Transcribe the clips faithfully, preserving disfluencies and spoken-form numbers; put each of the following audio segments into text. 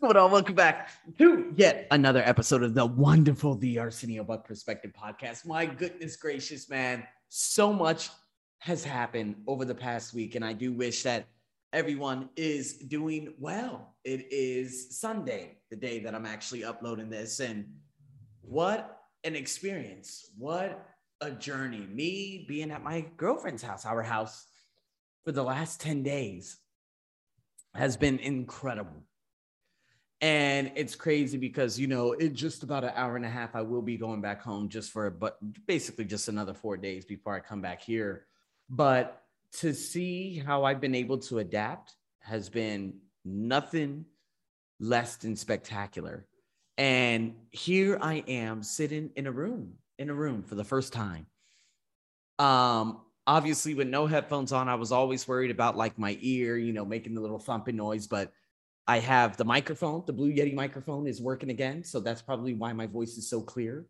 But I'll welcome back to yet another episode of the wonderful The Arsenio Buck Perspective Podcast. My goodness gracious, man. So much has happened over the past week, and I do wish that everyone is doing well. It is Sunday, the day that I'm actually uploading this, and what an experience. What a journey. Me being at my girlfriend's house, our house, for the last ten days has been incredible. And it's crazy because, you know, in just about an hour and a half, I will be going back home just for, but basically just another four days before I come back here. But to see how I've been able to adapt has been nothing less than spectacular. And here I am sitting in a room, in a room for the first time. Um, obviously with no headphones on, I was always worried about like my ear, you know, making the little thumping noise, but I have the microphone, the Blue Yeti microphone is working again. So that's probably why my voice is so clear.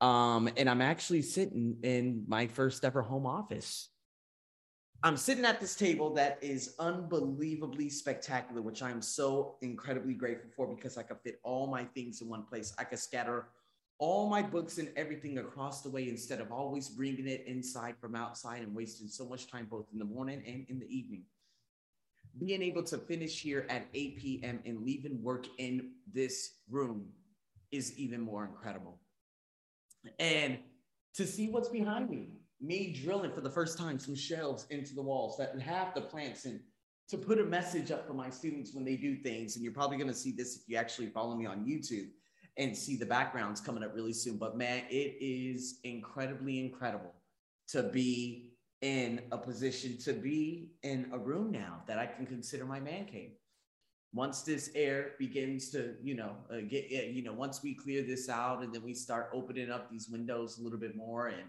Um, and I'm actually sitting in my first ever home office. I'm sitting at this table that is unbelievably spectacular, which I'm so incredibly grateful for because I could fit all my things in one place. I could scatter all my books and everything across the way instead of always bringing it inside from outside and wasting so much time both in the morning and in the evening. Being able to finish here at eight p.m. and leaving work in this room is even more incredible. And to see what's behind me, me drilling for the first time some shelves into the walls that have the plants in to put a message up for my students when they do things. And you're probably going to see this if you actually follow me on YouTube and see the backgrounds coming up really soon. But man, it is incredibly incredible to be in a position to be in a room now that I can consider my man cave. Once this air begins to, you know, uh, get, you know, once we clear this out and then we start opening up these windows a little bit more and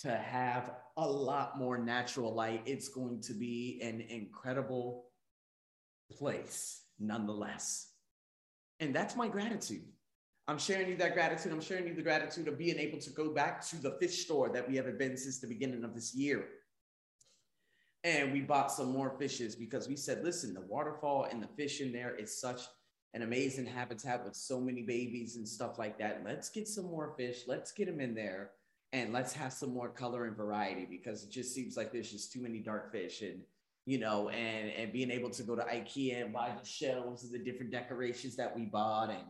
to have a lot more natural light, it's going to be an incredible place nonetheless. And that's my gratitude. I'm sharing you that gratitude. I'm sharing you the gratitude of being able to go back to the fish store that we haven't been since the beginning of this year. And we bought some more fishes because we said, listen, the waterfall and the fish in there is such an amazing habitat with so many babies and stuff like that. Let's get some more fish. Let's get them in there and let's have some more color and variety because it just seems like there's just too many dark fish. And, you know, and, and being able to go to IKEA and buy the shelves of the different decorations that we bought and,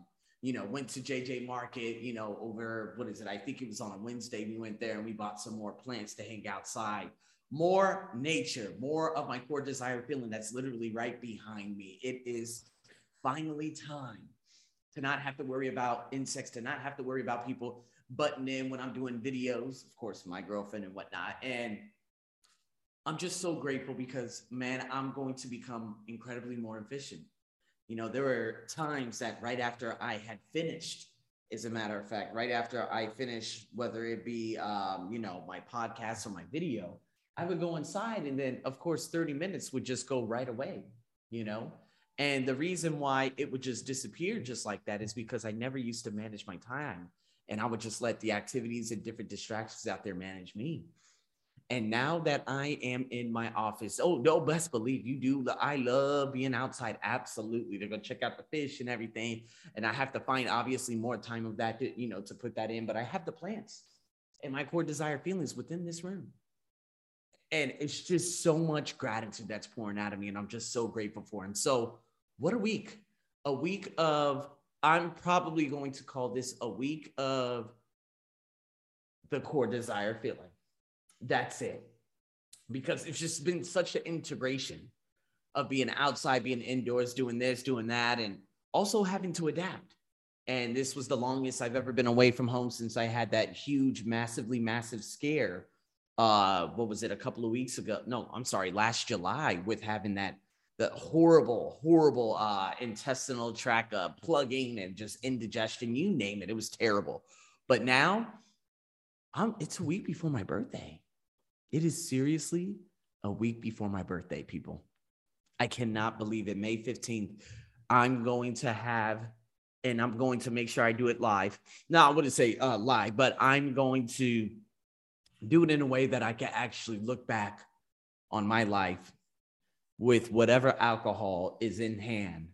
you know, went to J J Market, you know, over, what is it? I think it was on a Wednesday. We went there and we bought some more plants to hang outside. More nature, more of my core desire feeling that's literally right behind me. It is finally time to not have to worry about insects, to not have to worry about people butting in when I'm doing videos, of course, my girlfriend and whatnot. And I'm just so grateful because, man, I'm going to become incredibly more efficient. You know, there were times that right after I had finished, as a matter of fact, right after I finished, whether it be, um, you know, my podcast or my video, I would go inside and then, of course, thirty minutes would just go right away, you know? And the reason why it would just disappear just like that is because I never used to manage my time. And I would just let the activities and different distractions out there manage me. And now that I am in my office, oh, no, best believe you do. I love being outside. Absolutely. They're going to check out the fish and everything. And I have to find, obviously, more time of that, to, you know, to put that in. But I have the plants and my core desire feelings within this room. And it's just so much gratitude that's pouring out of me. And I'm just so grateful for it. And so what a week, a week of, I'm probably going to call this a week of the core desire feeling. That's it. Because it's just been such an integration of being outside, being indoors, doing this, doing that, and also having to adapt. And this was the longest I've ever been away from home since I had that huge, massively massive scare. Uh, what was it? A couple of weeks ago? No, I'm sorry. Last July, with having that the horrible, horrible uh, intestinal tract uh, plugging and just indigestion. You name it. It was terrible. But now, I'm, it's a week before my birthday. It is seriously a week before my birthday, people. I cannot believe it. May fifteenth, I'm going to have, and I'm going to make sure I do it live. No, I wouldn't say uh, live, but I'm going to do it in a way that I can actually look back on my life with whatever alcohol is in hand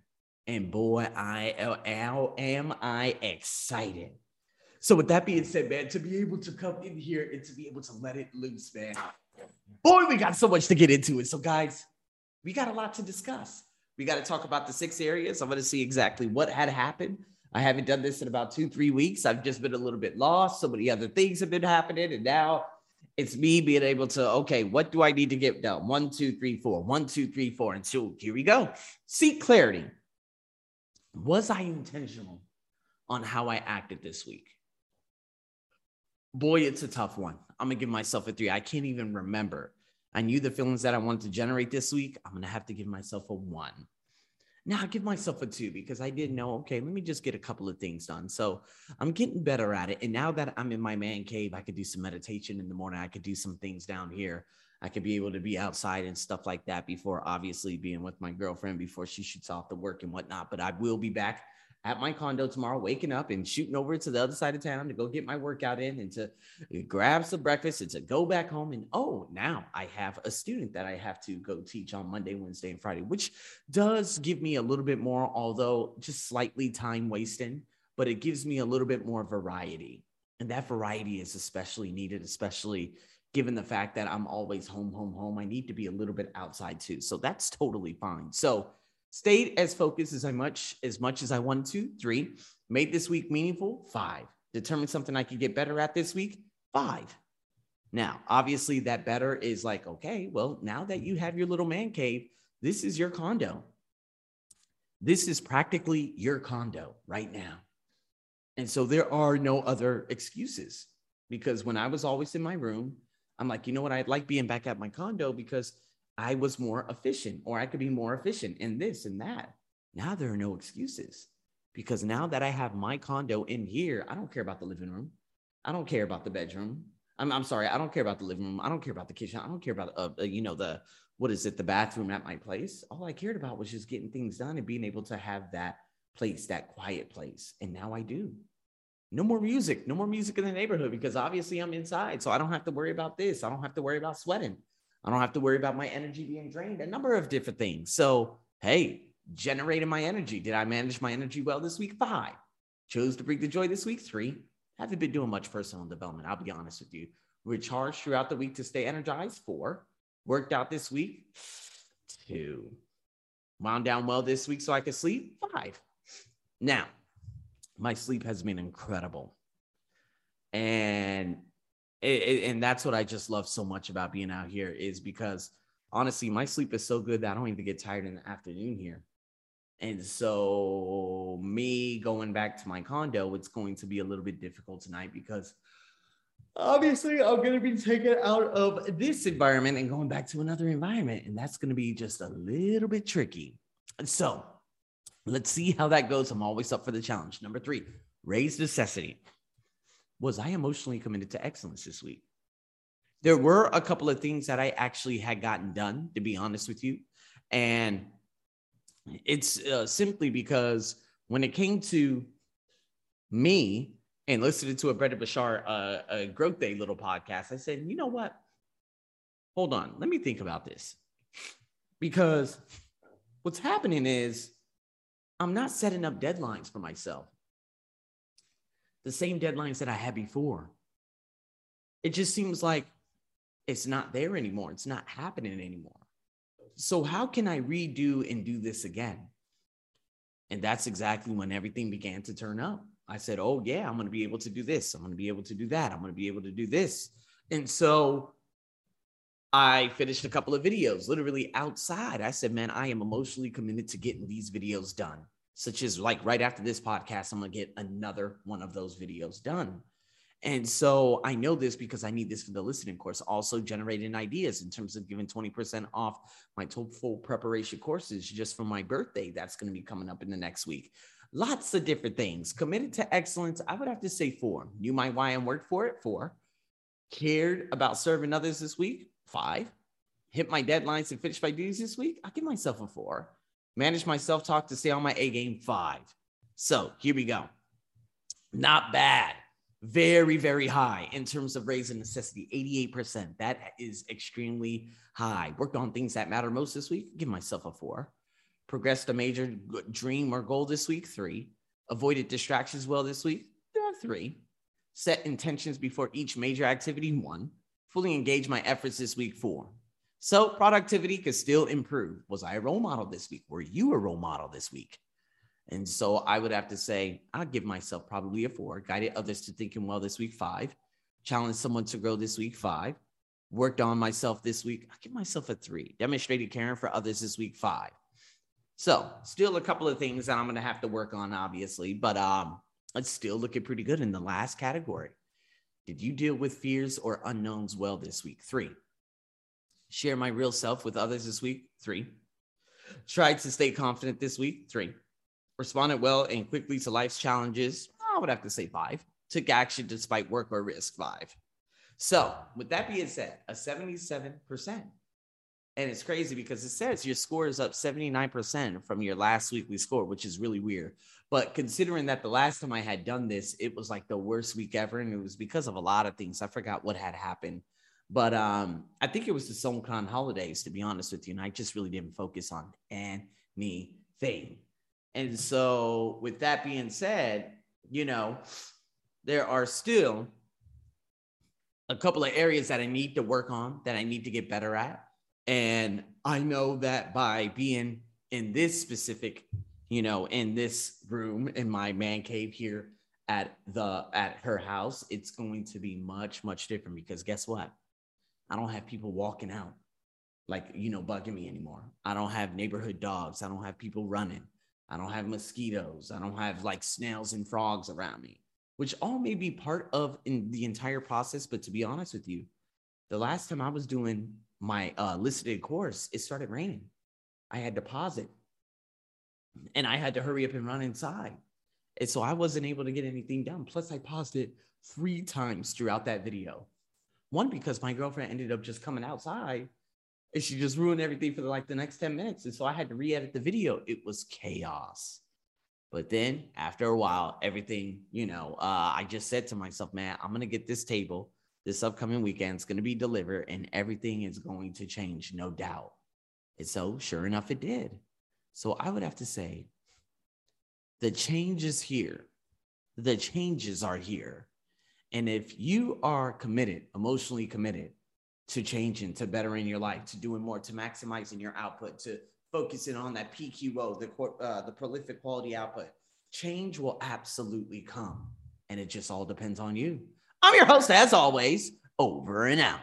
And boy, I am I excited. So with that being said, man, to be able to come in here and to be able to let it loose, man. Boy, we got so much to get into. And so guys, we got a lot to discuss. We got to talk about the six areas. I'm going to see exactly what had happened. I haven't done this in about two, three weeks. I've just been a little bit lost. So many other things have been happening. And now it's me being able to, okay, what do I need to get done? One, two, three, four. One, two, three, four. And so here we go. Seek clarity. Was I intentional on how I acted this week? Boy, it's a tough one. I'm going to give myself a three. I can't even remember. I knew the feelings that I wanted to generate this week. I'm going to have to give myself a one. Now I give myself a two because I didn't know, okay, let me just get a couple of things done. So I'm getting better at it. And now that I'm in my man cave, I could do some meditation in the morning. I could do some things down here. I could be able to be outside and stuff like that before obviously being with my girlfriend before she shoots off to work and whatnot. But I will be back at my condo tomorrow, waking up and shooting over to the other side of town to go get my workout in and to grab some breakfast and to go back home. And oh, now I have a student that I have to go teach on Monday, Wednesday, and Friday, which does give me a little bit more, although just slightly time wasting, but it gives me a little bit more variety. And that variety is especially needed, especially given the fact that I'm always home, home, home. I need to be a little bit outside too. So that's totally fine. So stayed as focused as I much as much as I wanted to. Three, made this week meaningful. Five, determined something I could get better at this week. Five. Now, obviously, that better is like, okay, well, now that you have your little man cave, this is your condo. This is practically your condo right now. And so there are no other excuses because when I was always in my room, I'm like, you know what? I'd like being back at my condo because I was more efficient, or I could be more efficient in this and that. Now there are no excuses because now that I have my condo in here, I don't care about the living room. I don't care about the bedroom. I'm, I'm sorry. I don't care about the living room. I don't care about the kitchen. I don't care about, uh, you know, the, what is it? The bathroom at my place. All I cared about was just getting things done and being able to have that place, that quiet place. And now I do. No more music, no more music in the neighborhood because obviously I'm inside. So I don't have to worry about this. I don't have to worry about sweating. I don't have to worry about my energy being drained, a number of different things. So, hey, generated my energy. Did I manage my energy well this week? Five. Chose to bring the joy this week? Three. Haven't been doing much personal development. I'll be honest with you. Recharged throughout the week to stay energized? Four. Worked out this week? Two. Wound down well this week so I could sleep? Five. Now, my sleep has been incredible. And It, and that's what I just love so much about being out here is because honestly, my sleep is so good that I don't even get tired in the afternoon here. And so me going back to my condo, it's going to be a little bit difficult tonight because obviously I'm going to be taken out of this environment and going back to another environment. And that's going to be just a little bit tricky. And so let's see how that goes. I'm always up for the challenge. Number three, raise necessity. Was I emotionally committed to excellence this week? There were a couple of things that I actually had gotten done, to be honest with you. And it's uh, simply because when it came to me and listening to a Breda Bashar uh, a Growth Day little podcast, I said, you know what? Hold on. Let me think about this. Because what's happening is I'm not setting up deadlines for myself. The same deadlines that I had before. It just seems like it's not there anymore. It's not happening anymore. So how can I redo and do this again? And that's exactly when everything began to turn up. I said, oh yeah, I'm going to be able to do this. I'm going to be able to do that. I'm going to be able to do this. And so I finished a couple of videos, literally outside. I said, man, I am emotionally committed to getting these videos done. Such as like right after this podcast, I'm going to get another one of those videos done. And so I know this because I need this for the listening course. Also generating ideas in terms of giving twenty percent off my TOEFL preparation courses just for my birthday. That's going to be coming up in the next week. Lots of different things. Committed to excellence. I would have to say four. Knew my why and worked for it. Four. Cared about serving others this week. Five. Hit my deadlines and finished my duties this week. I'll give myself a four. Manage my self-talk to stay on my A game. Five. So here we go. Not bad. Very, very high in terms of raising necessity. eighty-eight percent. That is extremely high. Worked on things that matter most this week. Give myself a four. Progressed a major dream or goal this week? Three. Avoided distractions well this week? Three. Set intentions before each major activity? One. Fully engaged my efforts this week? Four. So productivity could still improve. Was I a role model this week? Were you a role model this week? And so I would have to say, I'll give myself probably a four. Guided others to thinking well this week? Five. Challenged someone to grow this week? Five. Worked on myself this week? I'll give myself a three. Demonstrated caring for others this week? Five. So still a couple of things that I'm going to have to work on, obviously, but um, it's still looking pretty good in the last category. Did you deal with fears or unknowns well this week? Three. Share my real self with others this week? Three. Tried to stay confident this week? Three. Responded well and quickly to life's challenges? I would have to say five. Took action despite work or risk? Five. So with that being said, a seventy-seven percent. And it's crazy because it says your score is up seventy-nine percent from your last weekly score, which is really weird. But considering that the last time I had done this, it was like the worst week ever. And it was because of a lot of things. I forgot what had happened. But um, I think it was the SOMCON holidays, to be honest with you. And I just really didn't focus on anything. And so with that being said, you know, there are still a couple of areas that I need to work on, that I need to get better at. And I know that by being in this specific, you know, in this room, in my man cave here at the, at her house, it's going to be much, much different because guess what? I don't have people walking out, like, you know, bugging me anymore. I don't have neighborhood dogs. I don't have people running. I don't have mosquitoes. I don't have like snails and frogs around me, which all may be part of in the entire process. But to be honest with you, the last time I was doing my uh, listed course, it started raining. I had to pause it and I had to hurry up and run inside. And so I wasn't able to get anything done. Plus I paused it three times throughout that video. One, because my girlfriend ended up just coming outside and she just ruined everything for like the next ten minutes. And so I had to re-edit the video. It was chaos. But then after a while, everything, you know, uh, I just said to myself, man, I'm going to get this table. This upcoming weekend is going to be delivered and everything is going to change, no doubt. And so sure enough, it did. So I would have to say the change is here. The changes are here. And if you are committed, emotionally committed to changing, to bettering your life, to doing more, to maximizing your output, to focusing on that P Q O, the, uh, the prolific quality output, change will absolutely come. And it just all depends on you. I'm your host, as always, over and out.